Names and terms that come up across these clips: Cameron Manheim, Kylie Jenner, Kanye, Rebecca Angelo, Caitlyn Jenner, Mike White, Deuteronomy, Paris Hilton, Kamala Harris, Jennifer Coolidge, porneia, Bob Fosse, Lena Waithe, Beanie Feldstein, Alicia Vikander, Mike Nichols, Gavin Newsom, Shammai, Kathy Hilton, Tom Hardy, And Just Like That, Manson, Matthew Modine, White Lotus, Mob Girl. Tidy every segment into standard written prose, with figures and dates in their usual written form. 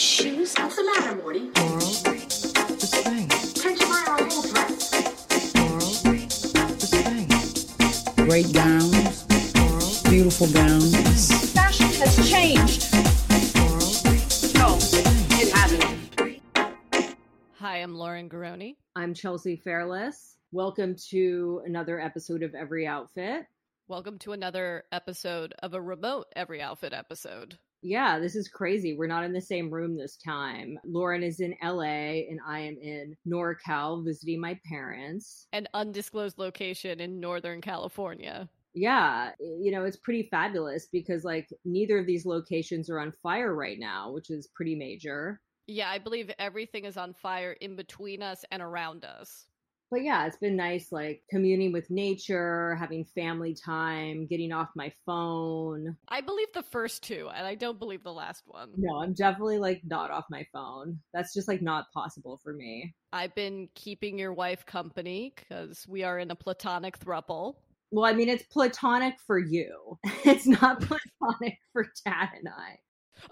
shoes? What's the matter, Morty? Moral, the thing. Can't you buy our whole dress? Moral, the thing. Great gowns, moral, beautiful gowns. Fashion has changed. Moral, no, it hasn't. Hi, I'm Lauren Garoni. I'm Chelsea Fairless. Welcome to another episode of Every Outfit. Welcome to another episode of a remote Every Outfit episode. Yeah, this is crazy. We're not in the same room this time. Lauren is in LA and I am in NorCal visiting my parents. An undisclosed location in Northern California. Yeah, you know, it's pretty fabulous because like neither of these locations are on fire right now, which is pretty major. Yeah, I believe everything is on fire in between us and around us. But yeah, it's been nice, like, communing with nature, having family time, getting off my phone. I believe the first two, and I don't believe the last one. No, I'm definitely, like, not off my phone. That's just, like, not possible for me. I've been keeping your wife company, because we are in a platonic throuple. Well, I mean, it's platonic for you. It's not platonic for Dad and I.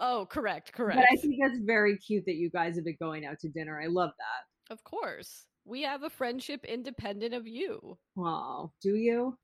Oh, correct. But I think that's very cute that you guys have been going out to dinner. I love that. Of course. We have a friendship independent of you. Wow. Do you?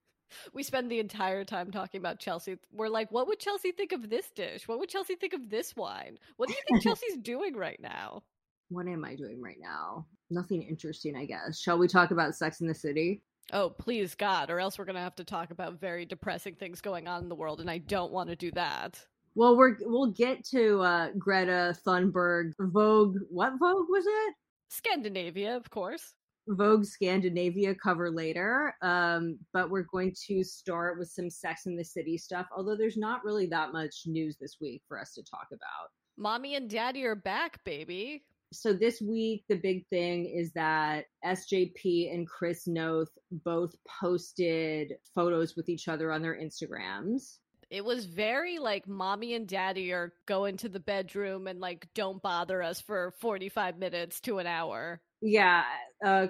We spend the entire time talking about Chelsea. We're like, what would Chelsea think of this dish? What would Chelsea think of this wine? What do you think Chelsea's doing right now? What am I doing right now? Nothing interesting, I guess. Shall we talk about Sex and the City? Oh, please, God, or else we're going to have to talk about very depressing things going on in the world, and I don't want to do that. Well, we'll get to Greta Thunberg, Vogue. What Vogue was it? Scandinavia, of course. Vogue Scandinavia cover later, but we're going to start with some Sex and the City stuff, although there's not really that much news this week for us to talk about. Mommy and Daddy are back, baby. So this week, the big thing is that SJP and Chris Noth both posted photos with each other on their Instagrams. It was very like Mommy and Daddy are going to the bedroom and like don't bother us for 45 minutes to an hour. Yeah.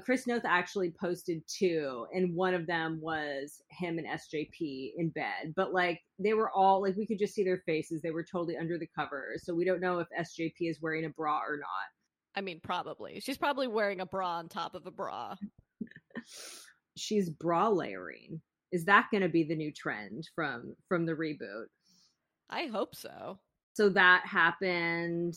Chris Noth actually posted two, and one of them was him and SJP in bed. But like they were all like, we could just see their faces. They were totally under the covers. So we don't know if SJP is wearing a bra or not. I mean, probably. She's probably wearing a bra on top of a bra. She's bra layering. Is that going to be the new trend from the reboot? I hope so. So that happened.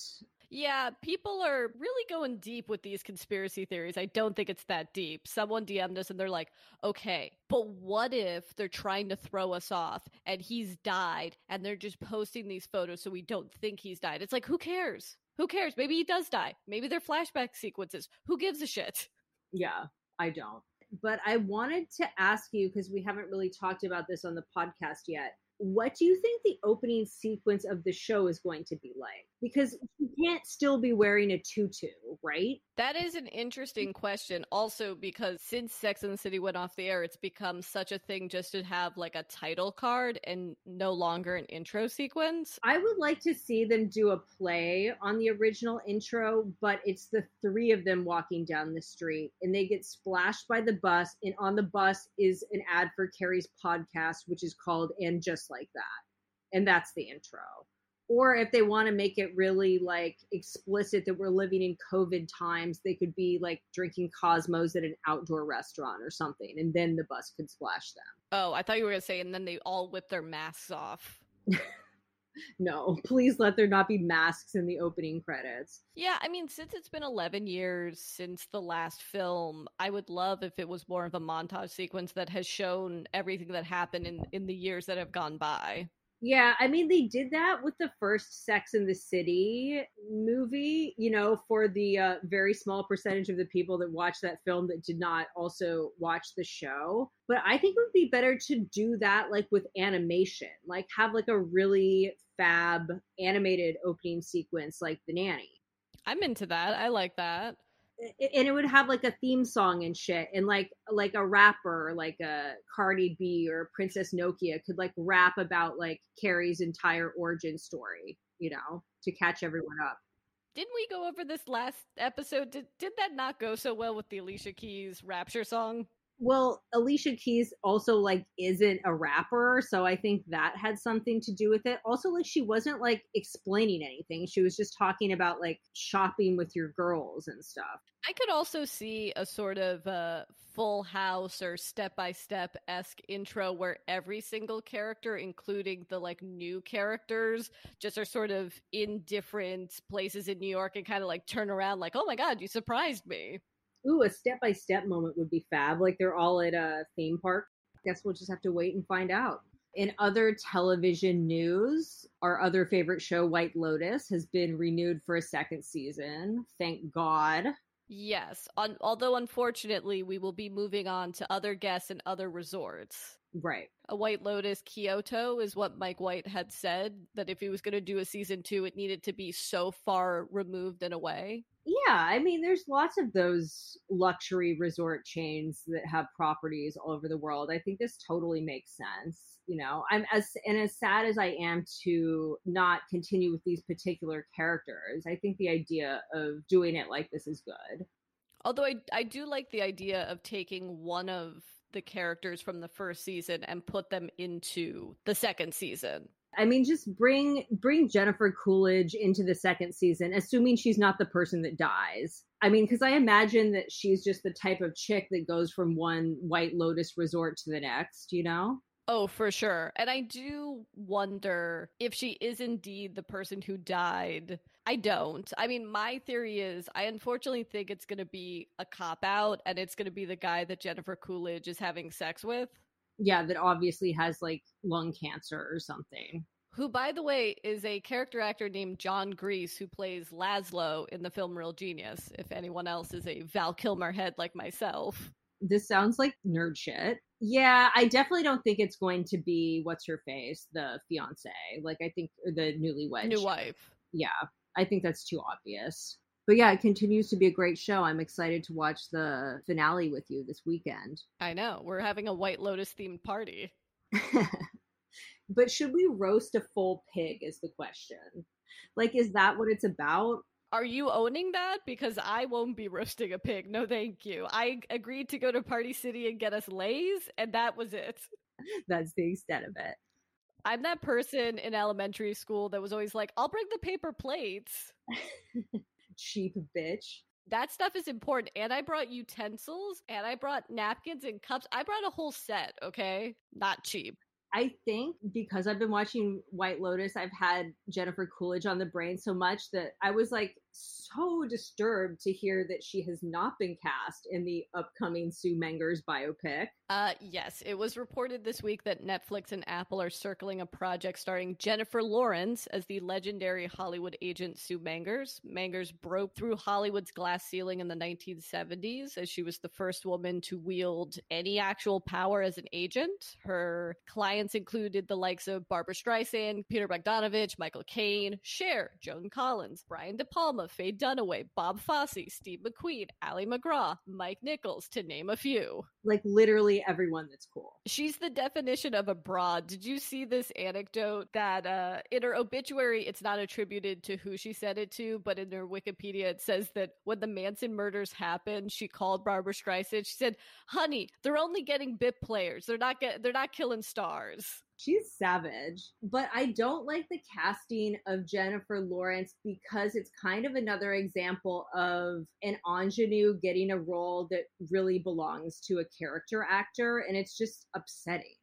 Yeah, people are really going deep with these conspiracy theories. I don't think it's that deep. Someone DM'd us and they're like, okay, but what if they're trying to throw us off and he's died and they're just posting these photos so we don't think he's died? It's like, who cares? Who cares? Maybe he does die. Maybe they're flashback sequences. Who gives a shit? Yeah, I don't. But I wanted to ask you, because we haven't really talked about this on the podcast yet, what do you think the opening sequence of the show is going to be like? Because you can't still be wearing a tutu, right? That is an interesting question. Also, because since Sex and the City went off the air, it's become such a thing just to have like a title card and no longer an intro sequence. I would like to see them do a play on the original intro, but it's the three of them walking down the street and they get splashed by the bus, and on the bus is an ad for Carrie's podcast, which is called And Just Like That. And that's the intro. Or if they want to make it really like explicit that we're living in COVID times, they could be like drinking Cosmos at an outdoor restaurant or something. And then the bus could splash them. Oh, I thought you were going to say, and then they all whip their masks off. No, please let there not be masks in the opening credits. Yeah, I mean, since it's been 11 years since the last film, I would love if it was more of a montage sequence that has shown everything that happened in the years that have gone by. Yeah, I mean, they did that with the first Sex and the City movie, you know, for the very small percentage of the people that watched that film that did not also watch the show. But I think it would be better to do that like with animation, like have like a really fab animated opening sequence like The Nanny. I'm into that. I like that. And it would have like a theme song and shit, and like a rapper, like a Cardi B or Princess Nokia could like rap about like Carrie's entire origin story, you know, to catch everyone up. Didn't we go over this last episode? Did that not go so well with the Alicia Keys Rapture song? Well, Alicia Keys also, like, isn't a rapper, so I think that had something to do with it. Also, like, she wasn't, like, explaining anything. She was just talking about, like, shopping with your girls and stuff. I could also see a sort of Full House or Step-by-Step-esque intro where every single character, including the, like, new characters, just are sort of in different places in New York and kind of, like, turn around like, oh my god, you surprised me. Ooh, a step-by-step moment would be fab. Like, they're all at a theme park. I guess we'll just have to wait and find out. In other television news, our other favorite show, White Lotus, has been renewed for a second season. Thank God. Yes. Although, unfortunately, we will be moving on to other guests and other resorts. Right. A White Lotus Kyoto is what Mike White had said, that if he was going to do a season 2, it needed to be so far removed and away. Yeah, I mean, there's lots of those luxury resort chains that have properties all over the world. I think this totally makes sense. You know, as sad as I am to not continue with these particular characters, I think the idea of doing it like this is good. Although I do like the idea of taking one of the characters from the first season and put them into the second season. I mean, just bring Jennifer Coolidge into the second season, assuming she's not the person that dies. I mean, because I imagine that she's just the type of chick that goes from one White Lotus resort to the next, you know? Oh, for sure. And I do wonder if she is indeed the person who died. I don't. I mean, my theory is I unfortunately think it's going to be a cop-out, and it's going to be the guy that Jennifer Coolidge is having sex with. Yeah, that obviously has, like, lung cancer or something. Who, by the way, is a character actor named John Gries, who plays Laszlo in the film Real Genius, if anyone else is a Val Kilmer head like myself. This sounds like nerd shit. Yeah, I definitely don't think it's going to be, what's-her-face, the fiancé. Like, I think, or the newlywed. New wife. Yeah, I think that's too obvious. But yeah, it continues to be a great show. I'm excited to watch the finale with you this weekend. I know. We're having a White Lotus-themed party. But should we roast a full pig is the question. Like, is that what it's about? Are you owning that? Because I won't be roasting a pig. No, thank you. I agreed to go to Party City and get us Lay's, and that was it. That's the extent of it. I'm that person in elementary school that was always like, I'll bring the paper plates. Cheap bitch. That stuff is important. And I brought utensils, and I brought napkins and cups. I brought a whole set, okay? Not cheap. I think because I've been watching White Lotus, I've had Jennifer Coolidge on the brain so much that I was, like, so disturbed to hear that she has not been cast in the upcoming Sue Mengers biopic. Yes, it was reported this week that Netflix and Apple are circling a project starring Jennifer Lawrence as the legendary Hollywood agent Sue Mengers. Mengers broke through Hollywood's glass ceiling in the 1970s as she was the first woman to wield any actual power as an agent. Her clients included the likes of Barbra Streisand, Peter Bogdanovich, Michael Caine, Cher, Joan Collins, Brian De Palma, Faye Dunaway, Bob Fosse, Steve McQueen, Ally McGraw, Mike Nichols, to name a few. Like, literally everyone that's cool. She's the definition of a broad. Did you see this anecdote that in her obituary, it's not attributed to who she said it to, but in her Wikipedia, it says that when the Manson murders happened, she called Barbra Streisand. She said, honey, they're only getting bit players. They're not killing stars. She's savage, but I don't like the casting of Jennifer Lawrence because it's kind of another example of an ingenue getting a role that really belongs to a character actor, and it's just upsetting.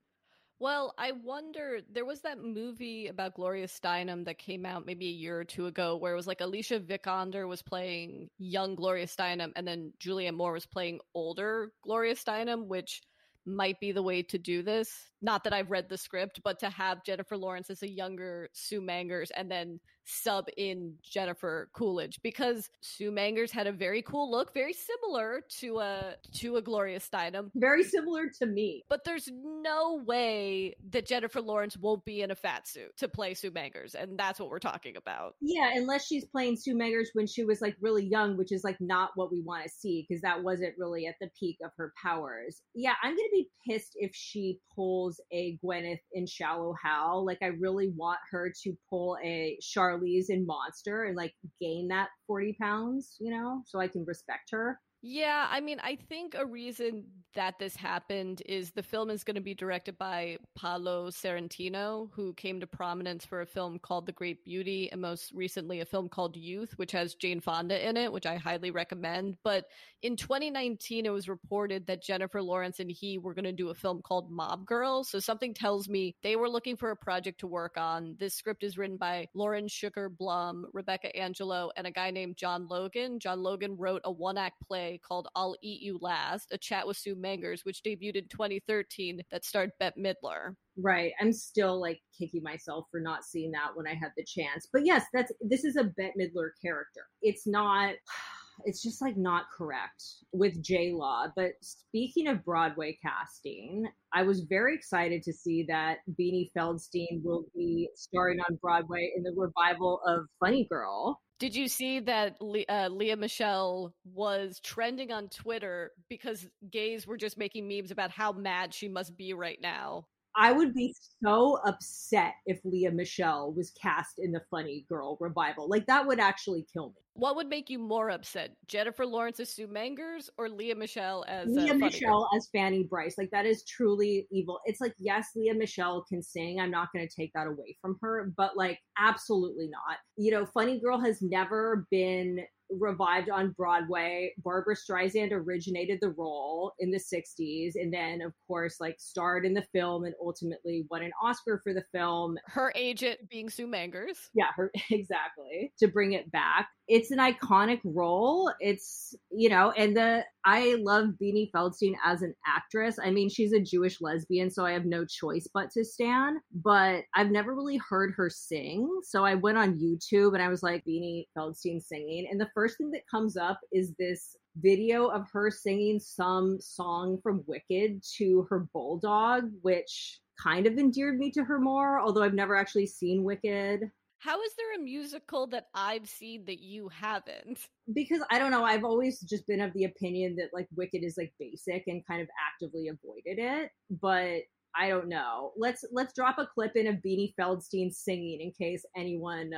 Well, I wonder, there was that movie about Gloria Steinem that came out maybe a year or two ago where it was like Alicia Vikander was playing young Gloria Steinem and then Julianne Moore was playing older Gloria Steinem, which might be the way to do this. Not that I've read the script, but to have Jennifer Lawrence as a younger Sue Mengers and then sub in Jennifer Coolidge, because Sue Mengers had a very cool look, very similar to a Gloria Steinem. Very similar to me. But there's no way that Jennifer Lawrence won't be in a fat suit to play Sue Mengers, and that's what we're talking about. Yeah, unless she's playing Sue Mengers when she was, like, really young, which is, like, not what we want to see, because that wasn't really at the peak of her powers. Yeah, I'm gonna be pissed if she pulls a Gwyneth in Shallow Hal. Like, I really want her to pull a Charlize in Monster and, like, gain that 40 pounds, you know, so I can respect her. Yeah, I mean, I think a reason that this happened is the film is going to be directed by Paolo Sorrentino, who came to prominence for a film called The Great Beauty, and most recently a film called Youth, which has Jane Fonda in it, which I highly recommend. But in 2019, it was reported that Jennifer Lawrence and he were going to do a film called Mob Girl. So something tells me they were looking for a project to work on. This script is written by Lauren Sugar Blum, Rebecca Angelo, and a guy named John Logan. John Logan wrote a one-act play called I'll Eat You Last, A Chat with Sue Mengers, which debuted in 2013 that starred Bette Midler. Right. I'm still like kicking myself for not seeing that when I had the chance. But yes, this is a Bette Midler character. It's just like not correct with J-Law. But speaking of Broadway casting, I was very excited to see that Beanie Feldstein will be starring on Broadway in the revival of Funny Girl. Did you see that Lea Michele was trending on Twitter because gays were just making memes about how mad she must be right now? I would be so upset if Lea Michele was cast in the Funny Girl revival. Like, that would actually kill me. What would make you more upset? Jennifer Lawrence as Sue Mengers or Lea Michele as Lea Michele as Fanny Brice? Like, that is truly evil. It's like, yes, Lea Michele can sing. I'm not going to take that away from her, but like, absolutely not. You know, Funny Girl has never been revived on Broadway. Barbra Streisand originated the role in the 60s and then, of course, like starred in the film and ultimately won an Oscar for the film. Her agent being Sue Mengers. Yeah, exactly. To bring it back. It's an iconic role. It's, you know, and I love Beanie Feldstein as an actress. I mean, she's a Jewish lesbian, so I have no choice but to stan, but I've never really heard her sing. So I went on YouTube and I was like, Beanie Feldstein singing. And the first thing that comes up is this video of her singing some song from Wicked to her bulldog, which kind of endeared me to her more, although I've never actually seen Wicked. How is there a musical that I've seen that you haven't? Because I don't know. I've always just been of the opinion that like Wicked is like basic and kind of actively avoided it. But I don't know. Let's drop a clip in of Beanie Feldstein singing in case anyone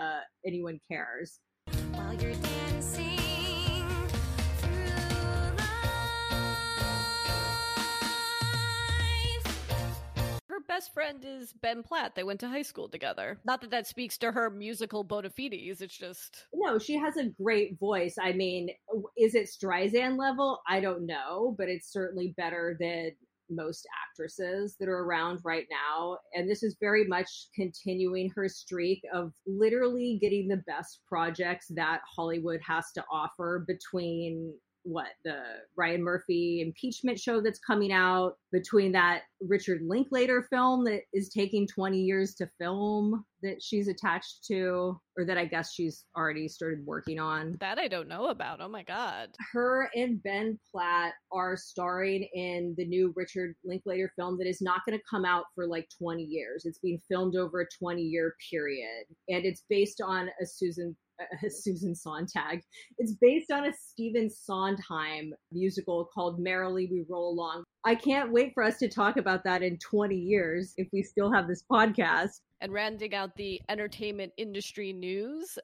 cares. While you're dancing. Her best friend is Ben Platt. They went to high school together. Not that that speaks to her musical bona fides. It's just... No, she has a great voice. I mean, is it Streisand level? I don't know, but it's certainly better than most actresses that are around right now. And this is very much continuing her streak of literally getting the best projects that Hollywood has to offer between... the Ryan Murphy impeachment show that's coming out, between that Richard Linklater film that is taking 20 years to film that she's attached to, or that I guess she's already started working on. That I don't know about. Oh my God. Her and Ben Platt are starring in the new Richard Linklater film that is not going to come out for like 20 years. It's being filmed over a 20-year period. And it's based on Susan Sontag. It's based on a Stephen Sondheim musical called Merrily We Roll Along. I can't wait for us to talk about that in 20 years if we still have this podcast. And rounding out the entertainment industry news,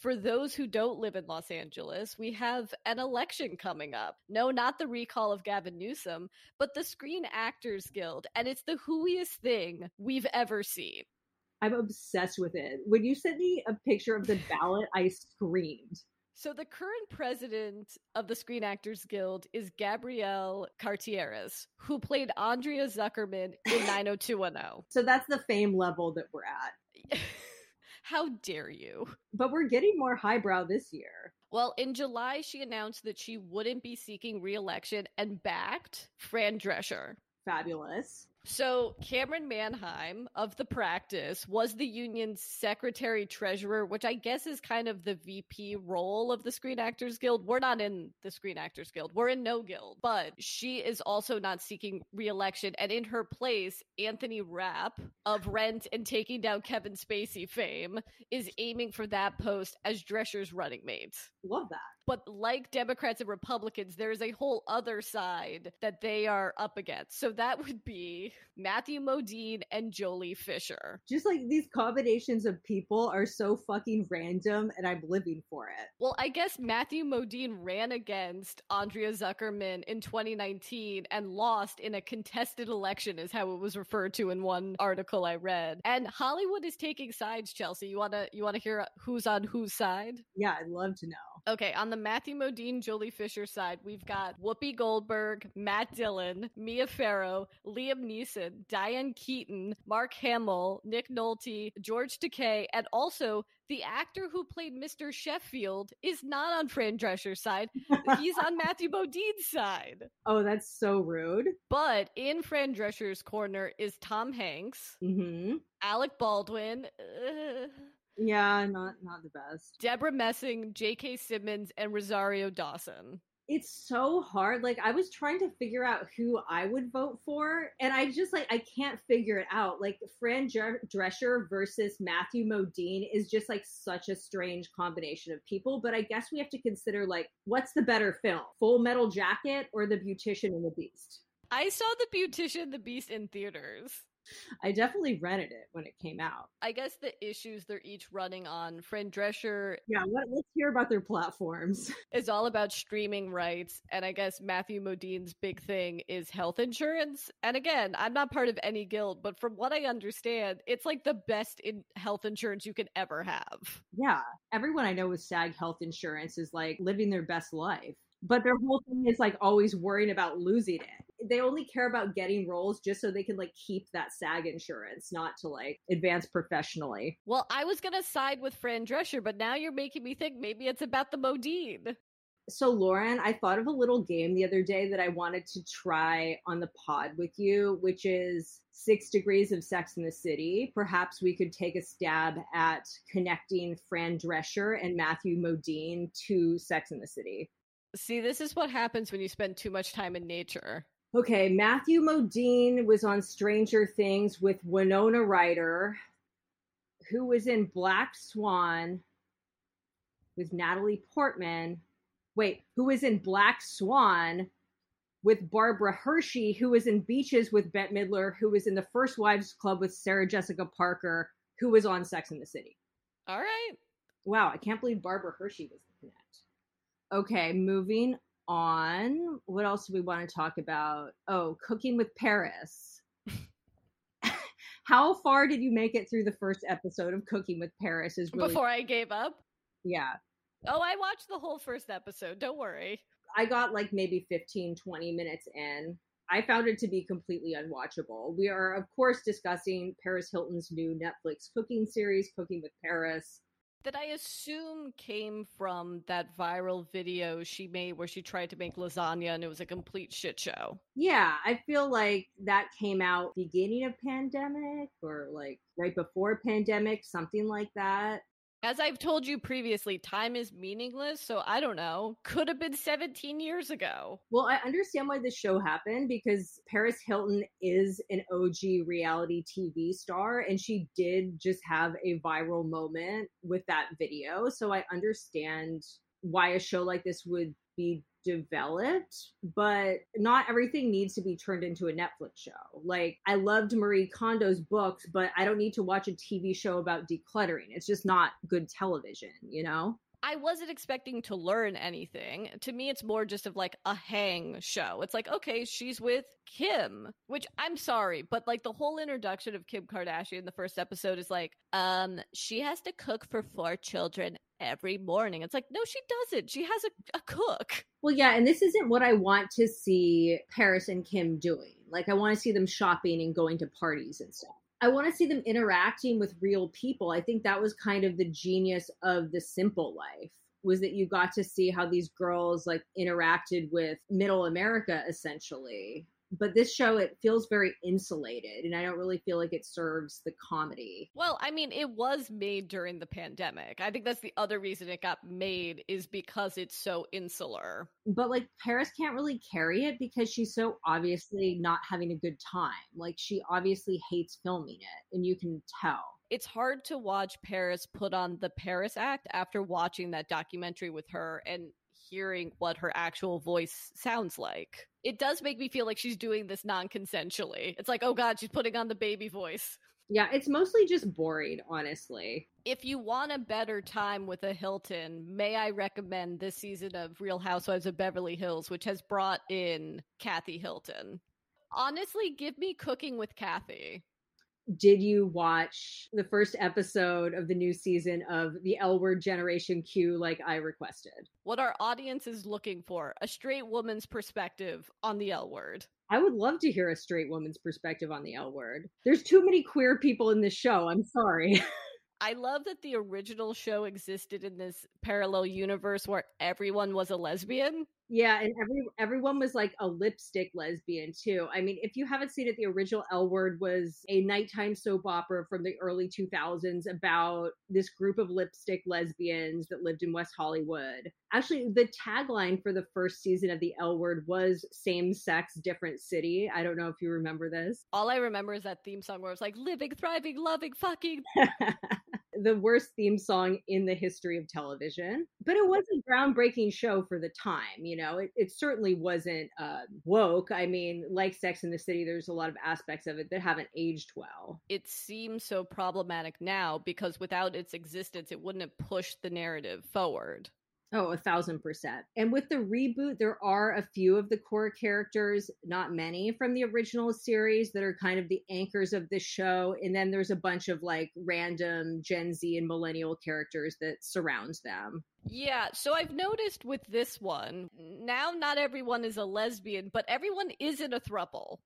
for those who don't live in Los Angeles, we have an election coming up. No, not the recall of Gavin Newsom, but the Screen Actors Guild. And it's the hooiest thing we've ever seen. I'm obsessed with it. When you sent me a picture of the ballot, I screamed. So the current president of the Screen Actors Guild is Gabrielle Cartieres, who played Andrea Zuckerman in 90210. So that's the fame level that we're at. How dare you? But we're getting more highbrow this year. Well, in July, she announced that she wouldn't be seeking re-election and backed Fran Drescher. Fabulous. So Cameron Manheim of The Practice was the union's secretary treasurer, which I guess is kind of the VP role of the Screen Actors Guild. We're not in the Screen Actors Guild. We're in no guild. But she is also not seeking re-election. And in her place, Anthony Rapp of Rent and Taking Down Kevin Spacey fame is aiming for that post as Drescher's running mate. Love that. But like Democrats and Republicans, there is a whole other side that they are up against. So that would be Matthew Modine, and Jolie Fisher. Just like these combinations of people are so fucking random, and I'm living for it. Well, I guess Matthew Modine ran against Andrea Zuckerman in 2019 and lost in a contested election, is how it was referred to in one article I read. And Hollywood is taking sides, Chelsea. You wanna hear who's on whose side? Yeah, I'd love to know. Okay, on the Matthew Modine, Jolie Fisher side, we've got Whoopi Goldberg, Matt Dillon, Mia Farrow, Liam Neeson, Diane Keaton, Mark Hamill, Nick Nolte, George Takei, and also the actor who played Mr. Sheffield is not on Fran Drescher's side. He's on Matthew Modine's side. Oh, that's so rude. But in Fran Drescher's corner is Tom Hanks, mm-hmm. Alec Baldwin, yeah, not the best. Deborah Messing, J.K. Simmons, and Rosario Dawson. It's so hard. Like, I was trying to figure out who I would vote for, and I just, like, I can't figure it out. Like, Fran Drescher versus Matthew Modine is just, like, such a strange combination of people. But I guess we have to consider, like, what's the better film? Full Metal Jacket or The Beautician and the Beast? I saw The Beautician and the Beast in theaters. I definitely rented it when it came out. I guess the issues they're each running on, Fran Drescher... Yeah, let's hear about their platforms. It's all about streaming rights, and I guess Matthew Modine's big thing is health insurance. And again, I'm not part of any guild, but from what I understand, it's like the best in health insurance you can ever have. Yeah, everyone I know with SAG health insurance is like living their best life. But their whole thing is like always worrying about losing it. They only care about getting roles just so they can like keep that SAG insurance, not to like advance professionally. Well, I was going to side with Fran Drescher, but now you're making me think maybe it's about the Modine. So Lauren, I thought of a little game the other day that I wanted to try on the pod with you, which is 6 degrees of Sex and the City. Perhaps we could take a stab at connecting Fran Drescher and Matthew Modine to Sex and the City. See, this is what happens when you spend too much time in nature. Okay, Matthew Modine was on Stranger Things with Winona Ryder, who was in Black Swan with Natalie Portman. Wait, who was in Black Swan with Barbara Hershey, who was in Beaches with Bette Midler, who was in The First Wives Club with Sarah Jessica Parker, who was on Sex and the City. All right. Wow, I can't believe Barbara Hershey was the connect. Okay, moving on. What else do we want to talk about? Oh, Cooking with Paris. How far did you make it through the first episode of Cooking with Paris? Is really... Before I gave up? Yeah. Oh, I watched the whole first episode. Don't worry. I got like maybe 15, 20 minutes in. I found it to be completely unwatchable. We are, of course, discussing Paris Hilton's new Netflix cooking series, Cooking with Paris. That I assume came from that viral video she made where she tried to make lasagna and it was a complete shit show. Yeah, I feel like that came out beginning of pandemic or like right before pandemic, something like that. As I've told you previously, time is meaningless, so I don't know. Could have been 17 years ago. Well, I understand why this show happened because Paris Hilton is an OG reality TV star, and she did just have a viral moment with that video. So I understand why a show like this would be developed, but not everything needs to be turned into a Netflix show. Like, I loved Marie Kondo's books, but I don't need to watch a TV show about decluttering. It's just not good television, you know? I wasn't expecting to learn anything. To me, it's more just of like a hang show. It's like, okay, she's with Kim, which I'm sorry, but like the whole introduction of Kim Kardashian in the first episode is like, she has to cook for 4 children every morning. It's like, no, she doesn't. She has a cook. Well, yeah, and this isn't what I want to see Paris and Kim doing. Like, I want to see them shopping and going to parties and stuff. I want to see them interacting with real people. I think that was kind of the genius of The Simple Life, was that you got to see how these girls like interacted with middle America, essentially. But this show, it feels very insulated, and I don't really feel like it serves the comedy. Well, I mean, it was made during the pandemic. I think that's the other reason it got made, is because it's so insular. But, like, Paris can't really carry it because she's so obviously not having a good time. Like, she obviously hates filming it, and you can tell. It's hard to watch Paris put on the Paris act after watching that documentary with her and hearing what her actual voice sounds like. It does make me feel like she's doing this non-consensually. It's like, oh God, she's putting on the baby voice. Yeah, it's mostly just boring, honestly. If you want a better time with a Hilton, may I recommend this season of Real Housewives of Beverly Hills, which has brought in Kathy Hilton. Honestly, give me Cooking with Kathy. Did you watch the first episode of the new season of The L Word Generation Q like I requested? What our audience is looking for, a straight woman's perspective on the L Word. I would love to hear a straight woman's perspective on the L Word. There's too many queer people in this show. I'm sorry. I love that the original show existed in this parallel universe where everyone was a lesbian. Yeah, and everyone was like a lipstick lesbian too. I mean, if you haven't seen it, the original L Word was a nighttime soap opera from the early 2000s about this group of lipstick lesbians that lived in West Hollywood. Actually, the tagline for the first season of the L Word was same sex, different city. I don't know if you remember this. All I remember is that theme song where it's like living, thriving, loving, fucking. The worst theme song in the history of television. But it was a groundbreaking show for the time, you know. It certainly wasn't woke. I mean, like Sex and the City, there's a lot of aspects of it that haven't aged well. It seems so problematic now because without its existence, it wouldn't have pushed the narrative forward. Oh, 1,000%. And with the reboot, there are a few of the core characters, not many from the original series, that are kind of the anchors of the show. And then there's a bunch of like random Gen Z and millennial characters that surrounds them. Yeah. So I've noticed with this one, now not everyone is a lesbian, but everyone isn't a throuple.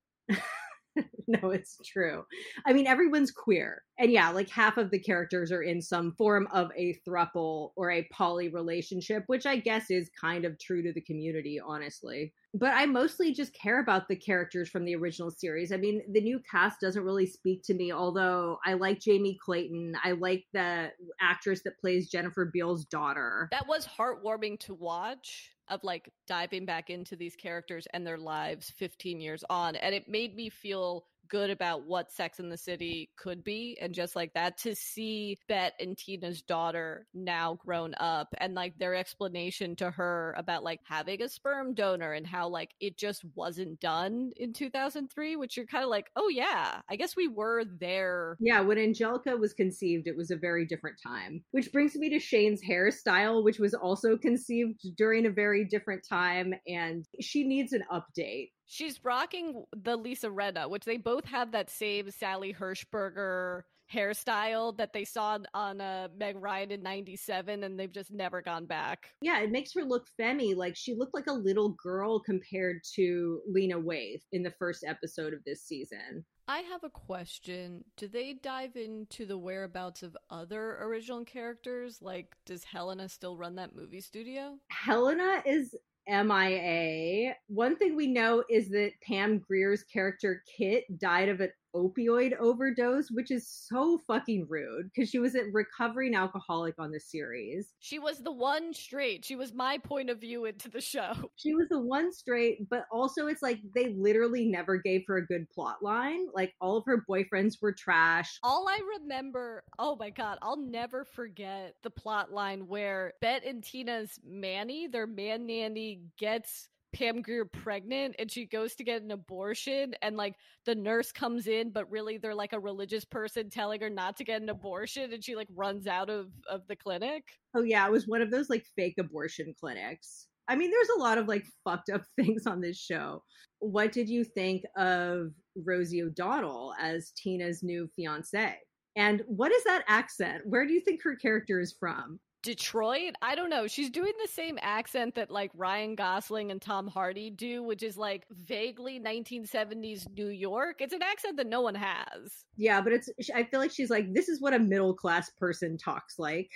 No, it's true. I mean, everyone's queer. And yeah, like half of the characters are in some form of a throuple or a poly relationship, which I guess is kind of true to the community, honestly. But I mostly just care about the characters from the original series. I mean, the new cast doesn't really speak to me, although I like Jamie Clayton. I like the actress that plays Jennifer Beale's daughter. That was heartwarming to watch, of like diving back into these characters and their lives 15 years on. And it made me feel good about what Sex and the City could be. And just like that, to see Bette and Tina's daughter now grown up and like their explanation to her about like having a sperm donor and how like it just wasn't done in 2003, which you're kind of like, oh yeah, I guess we were there. Yeah, when Angelica was conceived, it was a very different time, which brings me to Shane's hairstyle, which was also conceived during a very different time. And she needs an update. She's rocking the Lisa Renna, which they both have that same Sally Hershberger hairstyle that they saw on Meg Ryan in 97, and they've just never gone back. Yeah, it makes her look femmy. Like, she looked like a little girl compared to Lena Waithe in the first episode of this season. I have a question. Do they dive into the whereabouts of other original characters? Like, does Helena still run that movie studio? Helena is MIA. One thing we know is that Pam Grier's character Kit died of an opioid overdose, which is so fucking rude because she was a recovering alcoholic on the series. She was the one straight. She was my point of view into the show. She was the one straight, but also it's like they literally never gave her a good plot line. Like, all of her boyfriends were trash. All I remember, oh my God, I'll never forget the plot line where Bette and Tina's Manny, their man nanny, gets Pam Grier pregnant and she goes to get an abortion, and like the nurse comes in, but really they're like a religious person telling her not to get an abortion, and she like runs out of the clinic. Oh yeah, it was one of those like fake abortion clinics. I mean, there's a lot of like fucked up things on this show. What did you think of Rosie O'Donnell as Tina's new fiance? And what is that accent? Where do you think her character is from? Detroit? I don't know. She's doing the same accent that like Ryan Gosling and Tom Hardy do, which is like vaguely 1970s New York. It's an accent that no one has. Yeah, but I feel like she's like, this is what a middle class person talks like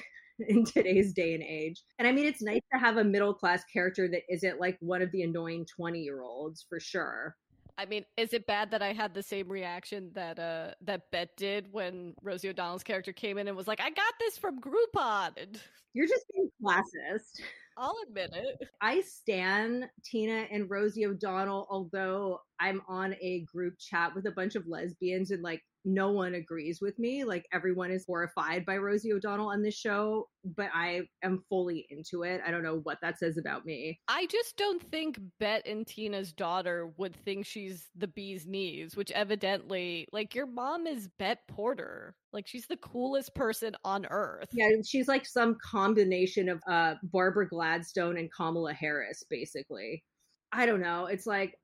in today's day and age. And I mean, it's nice to have a middle class character that isn't like one of the annoying 20-year-olds for sure. I mean, is it bad that I had the same reaction that Bette did when Rosie O'Donnell's character came in and was like, I got this from Groupon? You're just being classist. I'll admit it. I stan Tina and Rosie O'Donnell, although I'm on a group chat with a bunch of lesbians and like no one agrees with me. Like, everyone is horrified by Rosie O'Donnell on this show, but I am fully into it. I don't know what that says about me. I just don't think Bette and Tina's daughter would think she's the bee's knees, which evidently, like, your mom is Bette Porter. Like, she's the coolest person on earth. Yeah, she's like some combination of Barbara Gladstone and Kamala Harris, basically. I don't know. It's like,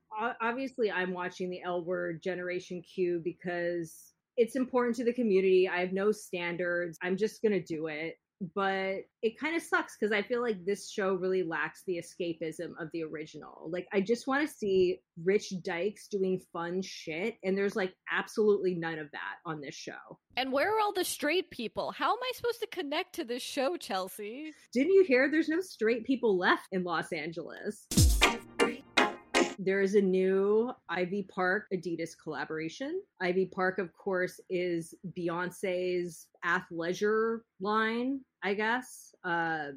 obviously, I'm watching the L Word Generation Q because it's important to the community. I have no standards. I'm just going to do it. But it kind of sucks because I feel like this show really lacks the escapism of the original. Like, I just want to see rich dykes doing fun shit. And there's like absolutely none of that on this show. And where are all the straight people? How am I supposed to connect to this show, Chelsea? Didn't you hear? There's no straight people left in Los Angeles. There is a new Ivy Park Adidas collaboration. Ivy Park, of course, is Beyonce's athleisure line, I guess.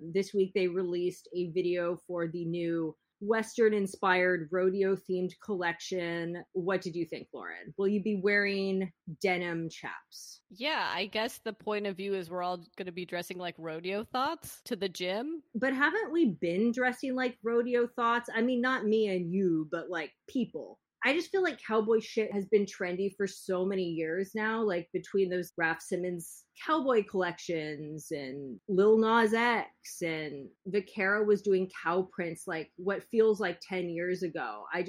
This week they released a video for the new Western-inspired rodeo-themed collection. What did you think, Lauren? Will you be wearing denim chaps? Yeah, I guess the point of view is we're all going to be dressing like rodeo thoughts to the gym. But haven't we been dressing like rodeo thoughts? I mean, not me and you, but like people. I just feel like cowboy shit has been trendy for so many years now, like between those Raph Simmons cowboy collections and Lil Nas X, and Vaquero was doing cow prints like what feels like 10 years ago. I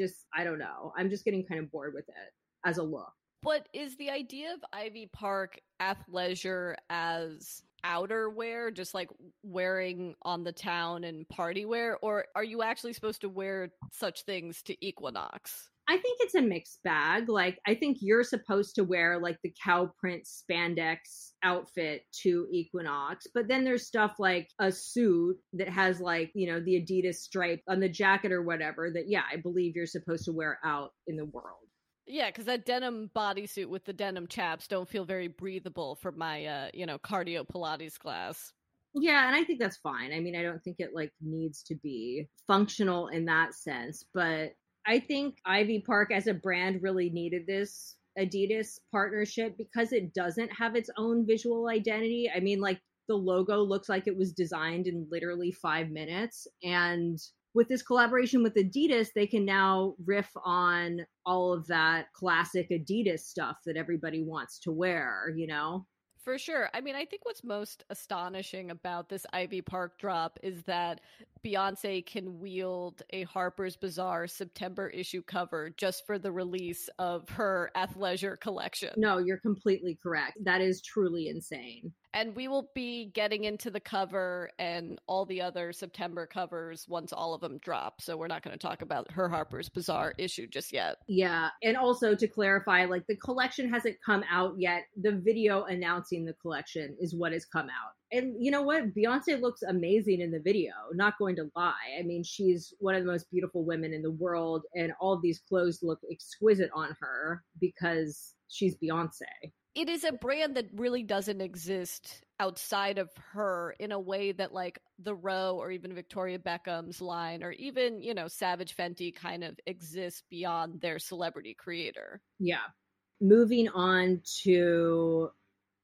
don't know. I'm just getting kind of bored with it as a look. But is the idea of Ivy Park athleisure as outerwear, just like wearing on the town and party wear, or are you actually supposed to wear such things to Equinox? I think it's a mixed bag. Like, I think you're supposed to wear like the cow print spandex outfit to Equinox, but then there's stuff like a suit that has like, you know, the Adidas stripe on the jacket or whatever that, yeah, I believe you're supposed to wear out in the world. Yeah, because that denim bodysuit with the denim chaps don't feel very breathable for my, cardio Pilates class. Yeah, and I think that's fine. I mean, I don't think it like needs to be functional in that sense, but I think Ivy Park as a brand really needed this Adidas partnership because it doesn't have its own visual identity. I mean, like the logo looks like it was designed in literally 5 minutes. And with this collaboration with Adidas, they can now riff on all of that classic Adidas stuff that everybody wants to wear, you know? For sure. I mean, I think what's most astonishing about this Ivy Park drop is that Beyonce can wield a Harper's Bazaar September issue cover just for the release of her athleisure collection. No, you're completely correct. That is truly insane. And we will be getting into the cover and all the other September covers once all of them drop. So we're not going to talk about her Harper's Bazaar issue just yet. Yeah. And also to clarify, like the collection hasn't come out yet. The video announcing the collection is what has come out. And you know what? Beyonce looks amazing in the video. Not going to lie. I mean, she's one of the most beautiful women in the world. And all of these clothes look exquisite on her because she's Beyonce. It is a brand that really doesn't exist outside of her in a way that like the Row or even Victoria Beckham's line or even, you know, Savage Fenty kind of exists beyond their celebrity creator. Yeah. Moving on to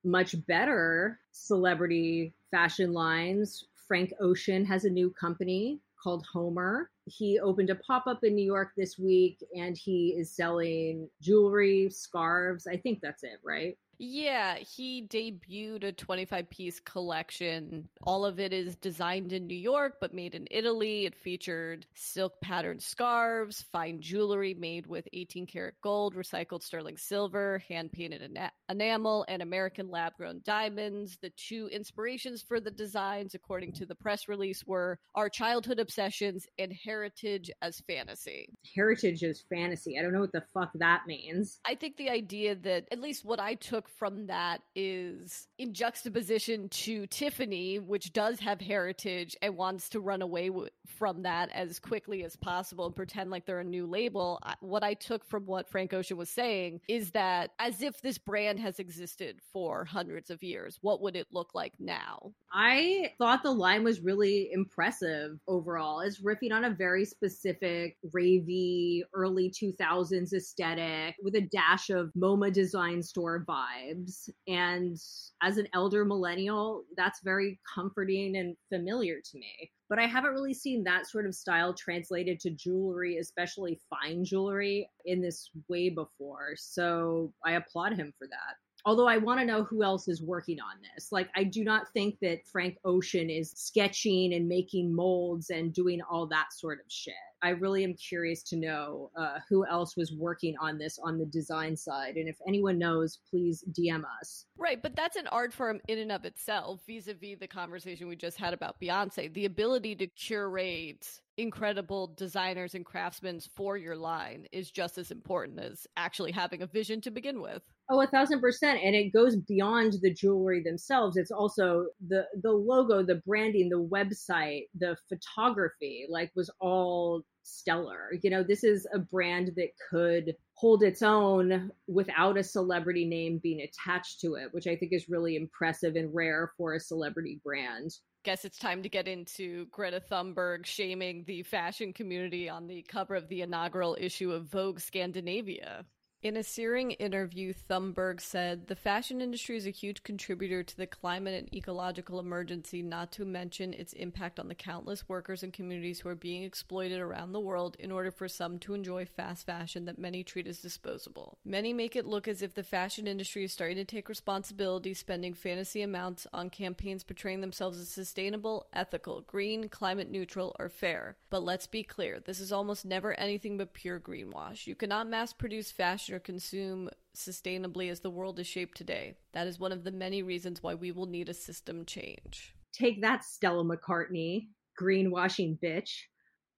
much better celebrity fashion lines. Frank Ocean has a new company called Homer. He opened a pop-up in New York this week and he is selling jewelry, scarves. I think that's it, right? Yeah, he debuted a 25-piece collection. All of it is designed in New York, but made in Italy. It featured silk patterned scarves, fine jewelry made with 18-karat gold, recycled sterling silver, hand-painted enamel, and American lab-grown diamonds. The two inspirations for the designs, according to the press release, were our childhood obsessions and heritage as fantasy. Heritage as fantasy. I don't know what the fuck that means. I think the idea that, at least what I took from that is in juxtaposition to Tiffany, which does have heritage and wants to run away from that as quickly as possible and pretend like they're a new label. What I took from what Frank Ocean was saying is that as if this brand has existed for hundreds of years, what would it look like now? I thought the line was really impressive overall. It's riffing on a very specific ravey early 2000s aesthetic with a dash of MoMA design store vibes. And as an elder millennial, that's very comforting and familiar to me. But I haven't really seen that sort of style translated to jewelry, especially fine jewelry, in this way before. So I applaud him for that. Although I want to know who else is working on this. Like, I do not think that Frank Ocean is sketching and making molds and doing all that sort of shit. I really am curious to know who else was working on this on the design side. And if anyone knows, please DM us. Right. But that's an art form in and of itself, vis-a-vis the conversation we just had about Beyonce, the ability to curate incredible designers and craftsmen for your line is just as important as actually having a vision to begin with. Oh, 1,000%. And it goes beyond the jewelry themselves. It's also the logo, the branding, the website, the photography, like, was all stellar. You know, this is a brand that could hold its own without a celebrity name being attached to it, which I think is really impressive and rare for a celebrity brand. Guess it's time to get into Greta Thunberg shaming the fashion community on the cover of the inaugural issue of Vogue Scandinavia. In a searing interview, Thunberg said, "The fashion industry is a huge contributor to the climate and ecological emergency, not to mention its impact on the countless workers and communities who are being exploited around the world in order for some to enjoy fast fashion that many treat as disposable. Many make it look as if the fashion industry is starting to take responsibility, spending fantasy amounts on campaigns portraying themselves as sustainable, ethical, green, climate neutral, or fair. But let's be clear, this is almost never anything but pure greenwash. You cannot mass produce fashion or consume sustainably as the world is shaped today. That is one of the many reasons why we will need a system change." Take that, Stella McCartney, greenwashing bitch.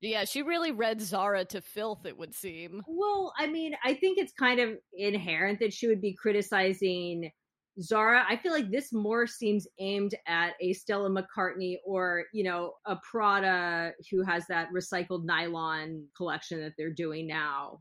Yeah, she really read Zara to filth, it would seem. Well, I mean, I think it's kind of inherent that she would be criticizing Zara. I feel like this more seems aimed at a Stella McCartney or, you know, a Prada who has that recycled nylon collection that they're doing now.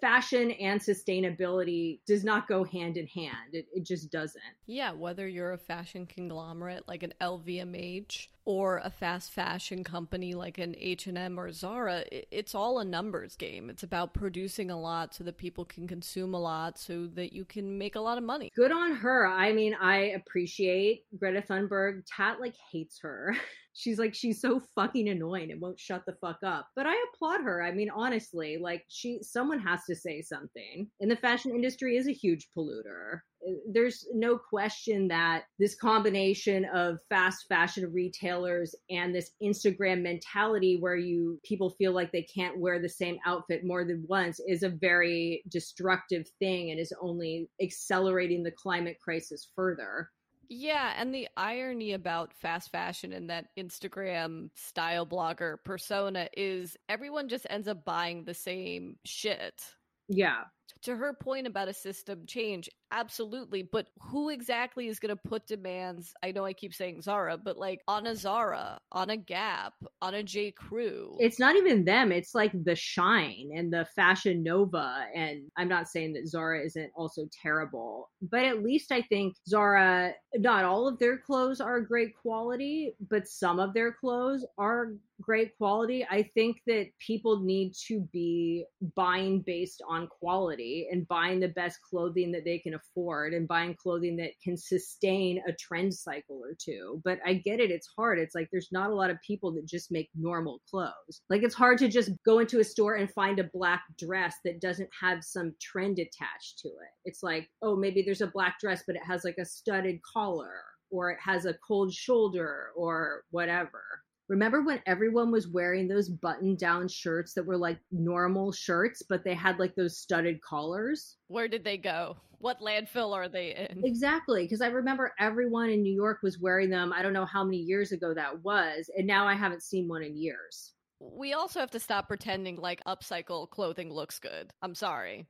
Fashion and sustainability does not go hand in hand. It just doesn't. Yeah, whether you're a fashion conglomerate like an LVMH or a fast fashion company like an H&M or Zara, it's all a numbers game. It's about producing a lot so that people can consume a lot so that you can make a lot of money. Good on her. I mean, I appreciate Greta Thunberg. Tat, like, hates her. She's so fucking annoying and won't shut the fuck up. But I applaud her. I mean, honestly, like, someone has to say something. And the fashion industry is a huge polluter. There's no question that this combination of fast fashion retailers and this Instagram mentality where people feel like they can't wear the same outfit more than once is a very destructive thing and is only accelerating the climate crisis further. Yeah, and the irony about fast fashion and that Instagram style blogger persona is everyone just ends up buying the same shit. Yeah. To her point about a system change, absolutely. But who exactly is going to put demands? I know I keep saying Zara, but like on a Zara, on a Gap, on a J.Crew. It's not even them. It's like the Shine and the Fashion Nova. And I'm not saying that Zara isn't also terrible, but at least I think Zara, not all of their clothes are great quality, but some of their clothes are great quality. I think that people need to be buying based on quality. And buying the best clothing that they can afford and buying clothing that can sustain a trend cycle or two. But I get it. It's hard. It's like there's not a lot of people that just make normal clothes. Like, it's hard to just go into a store and find a black dress that doesn't have some trend attached to it. It's like, oh, maybe there's a black dress, but it has like a studded collar or it has a cold shoulder or whatever. Remember when everyone was wearing those button-down shirts that were like normal shirts, but they had like those studded collars? Where did they go? What landfill are they in? Exactly, because I remember everyone in New York was wearing them. I don't know how many years ago that was, and now I haven't seen one in years. We also have to stop pretending like upcycle clothing looks good. I'm sorry.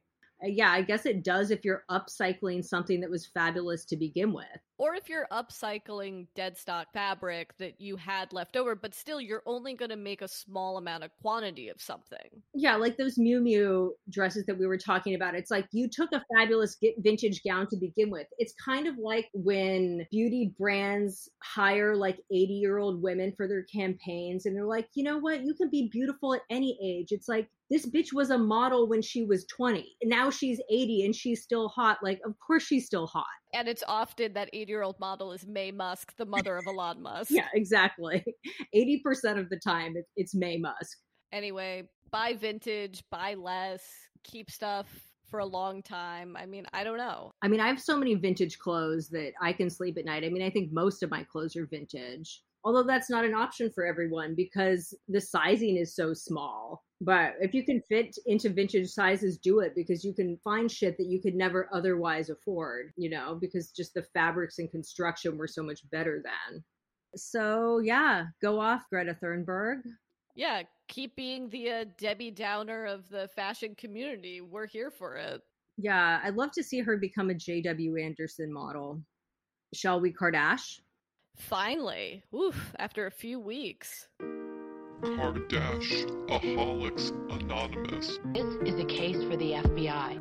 yeah, I guess it does if you're upcycling something that was fabulous to begin with. Or if you're upcycling dead stock fabric that you had left over, but still you're only going to make a small amount of quantity of something. Yeah, like those Miu Miu dresses that we were talking about. It's like you took a fabulous vintage gown to begin with. It's kind of like when beauty brands hire like 80-year-old women for their campaigns and they're like, you know what? You can be beautiful at any age. It's like, this bitch was a model when she was 20. And now she's 80 and she's still hot. Like, of course she's still hot. And it's often that 80-year-old model is Mae Musk, the mother of Elon Musk. Yeah, exactly. 80% of the time, it's Mae Musk. Anyway, buy vintage, buy less, keep stuff for a long time. I mean, I don't know. I mean, I have so many vintage clothes that I can sleep at night. I mean, I think most of my clothes are vintage. Although that's not an option for everyone because the sizing is so small. But if you can fit into vintage sizes, do it, because you can find shit that you could never otherwise afford, you know, because just the fabrics and construction were so much better then. So yeah, go off, Greta Thunberg. Yeah, keep being the Debbie Downer of the fashion community. We're here for it. Yeah, I'd love to see her become a J.W. Anderson model. Shall we, Kardash? Finally, oof, after a few weeks. Kardashaholics Anonymous. This is a case for the FBI.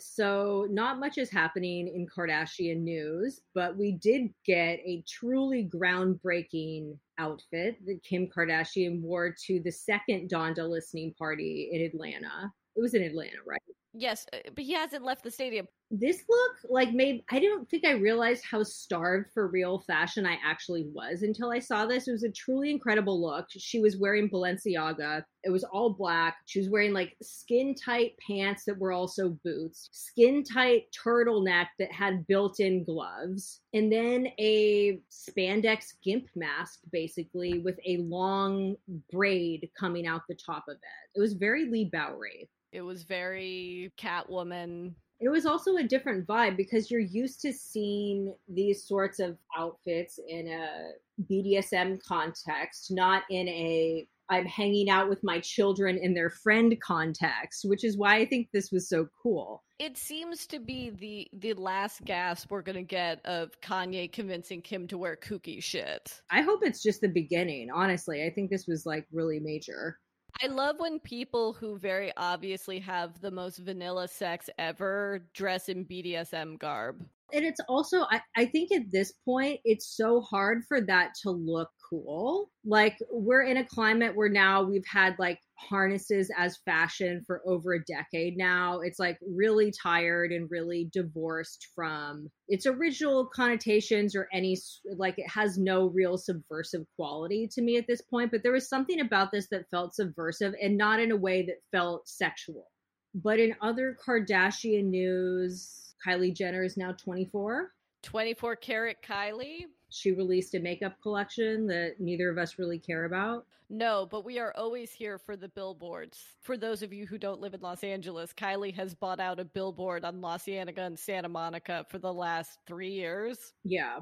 So not much is happening in Kardashian news, but we did get a truly groundbreaking outfit that Kim Kardashian wore to the second Donda listening party in Atlanta. It was in Atlanta, right? Yes, but he hasn't left the stadium. This look, like, made, I don't think I realized how starved for real fashion I actually was until I saw this. It was a truly incredible look. She was wearing Balenciaga. It was all black. She was wearing like skin tight pants that were also boots, skin tight turtleneck that had built-in gloves, and then a spandex gimp mask, basically, with a long braid coming out the top of it. It was very Lee Bowery. It was very Catwoman. It was also a different vibe because you're used to seeing these sorts of outfits in a BDSM context, not in a I'm hanging out with my children and their friend context, which is why I think this was so cool. It seems to be the last gasp we're going to get of Kanye convincing Kim to wear kooky shit. I hope it's just the beginning, honestly. I think this was like really major. I love when people who very obviously have the most vanilla sex ever dress in BDSM garb. And it's also, I think at this point, it's so hard for that to look cool. Like, we're in a climate where now we've had like harnesses as fashion for over a decade now. It's like really tired and really divorced from its original connotations or any, like, it has no real subversive quality to me at this point. But there was something about this that felt subversive, and not in a way that felt sexual. But in other Kardashian news, Kylie Jenner is now 24. 24-karat Kylie. She released a makeup collection that neither of us really care about. No, but we are always here for the billboards. For those of you who don't live in Los Angeles, Kylie has bought out a billboard on La Cienega and Santa Monica for the last 3 years. Yeah.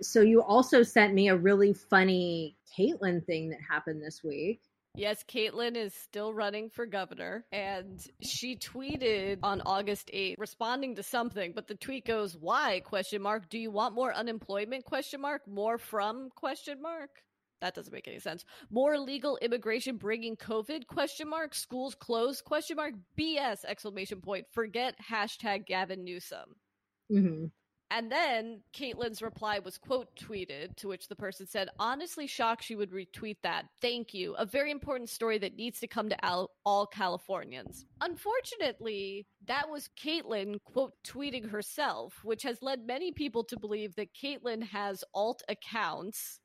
So you also sent me a really funny Caitlyn thing that happened this week. Yes, Caitlyn is still running for governor, and she tweeted on August 8th, responding to something, but the tweet goes, why, question mark, do you want more unemployment, question mark, more from, question mark? That doesn't make any sense. More illegal immigration bringing COVID, question mark, schools closed, question mark, BS, exclamation point, forget, hashtag Gavin Newsom. Mm-hmm. And then Caitlyn's reply was quote tweeted, to which the person said, honestly shocked she would retweet that. Thank you. A very important story that needs to come to all Californians. Unfortunately, that was Caitlyn quote tweeting herself, which has led many people to believe that Caitlyn has alt accounts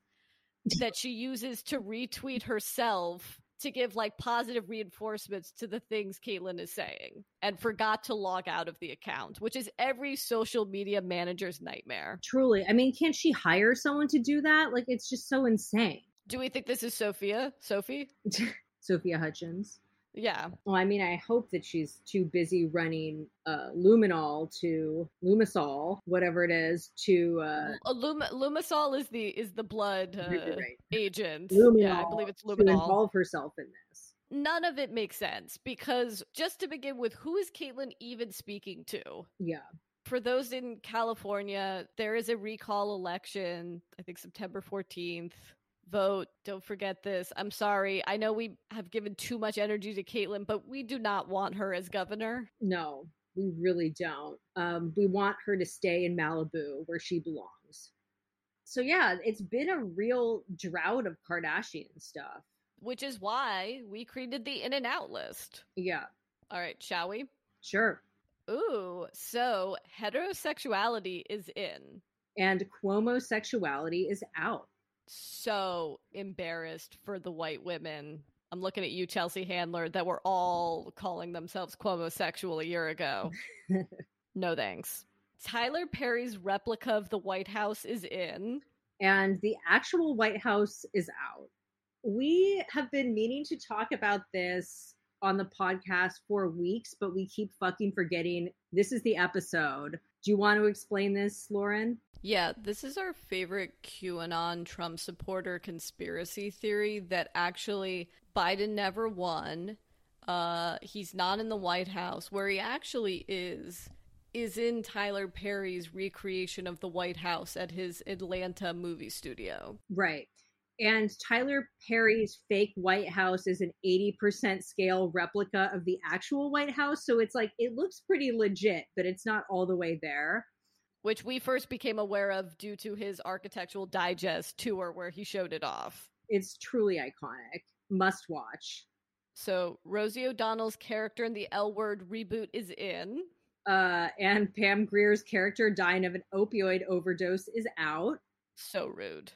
that she uses to retweet herself to give like positive reinforcements to the things Caitlyn is saying, and forgot to log out of the account, which is every social media manager's nightmare. Truly. I mean, can't she hire someone to do that? Like, it's just so insane. Do we think this is Sophie? Sophia Hutchins. Yeah. Well, I mean, I hope that she's too busy running Lumisol, whatever it is, to... Lumisol is the blood agent. Luminol, yeah, I believe it's Luminol. To involve herself in this. none of it makes sense, because just to begin with, who is Caitlyn even speaking to? Yeah. For those in California, there is a recall election, I think September 14th. Vote. Don't forget this. I'm sorry. I know we have given too much energy to Caitlyn, but we do not want her as governor. No, we really don't. We want her to stay in Malibu where she belongs. So yeah, it's been a real drought of Kardashian stuff. Which is why we created the in and out list. Yeah. All right. Shall we? Sure. Ooh. So heterosexuality is in. And quomosexuality is out. So embarrassed for the white women. I'm looking at you, Chelsea Handler, that were all calling themselves quomosexual a year ago. No thanks. Tyler Perry's replica of the White House is in. And the actual White House is out. We have been meaning to talk about this on the podcast for weeks, but we keep fucking forgetting. This is the episode. Do you want to explain this, Lauren? Yeah, this is our favorite QAnon Trump supporter conspiracy theory that actually Biden never won. He's not in the White House. Where he actually is in Tyler Perry's recreation of the White House at his Atlanta movie studio. Right. And Tyler Perry's fake White House is an 80% scale replica of the actual White House. So it's like, it looks pretty legit, but it's not all the way there. Which we first became aware of due to his Architectural Digest tour where he showed it off. It's truly iconic. Must watch. So Rosie O'Donnell's character in the L Word reboot is in. And Pam Grier's character dying of an opioid overdose is out. So rude.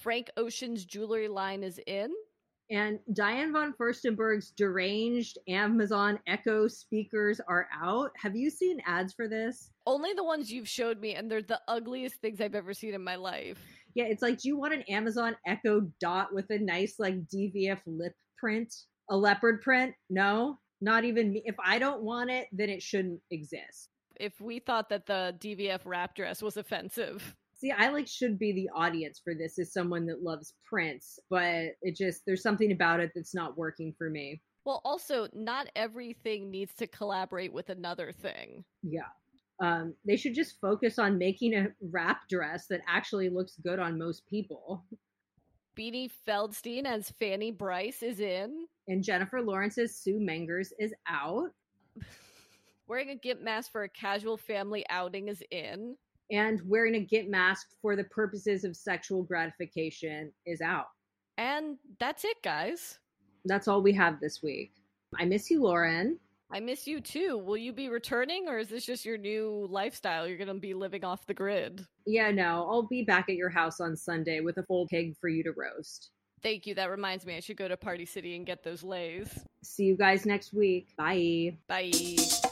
Frank Ocean's jewelry line is in. And Diane von Furstenberg's deranged Amazon Echo speakers are out. Have you seen ads for this? Only the ones you've showed me, and they're the ugliest things I've ever seen in my life. Yeah, it's like, do you want an Amazon Echo Dot with a nice, like, DVF lip print? A leopard print? No, not even me. If I don't want it, then it shouldn't exist. If we thought that the DVF wrap dress was offensive... See, I like should be the audience for this as someone that loves prints, but it just, there's something about it that's not working for me. Well, also, not everything needs to collaborate with another thing. Yeah. They should just focus on making a wrap dress that actually looks good on most people. Beanie Feldstein as Fanny Brice is in. And Jennifer Lawrence as Sue Mengers is out. Wearing a gimp mask for a casual family outing is in. And wearing a gimp mask for the purposes of sexual gratification is out. And that's it, guys. That's all we have this week. I miss you, Lauren. I miss you, too. Will you be returning, or is this just your new lifestyle? You're going to be living off the grid. Yeah, no, I'll be back at your house on Sunday with a full pig for you to roast. Thank you. That reminds me, I should go to Party City and get those lays. See you guys next week. Bye. Bye.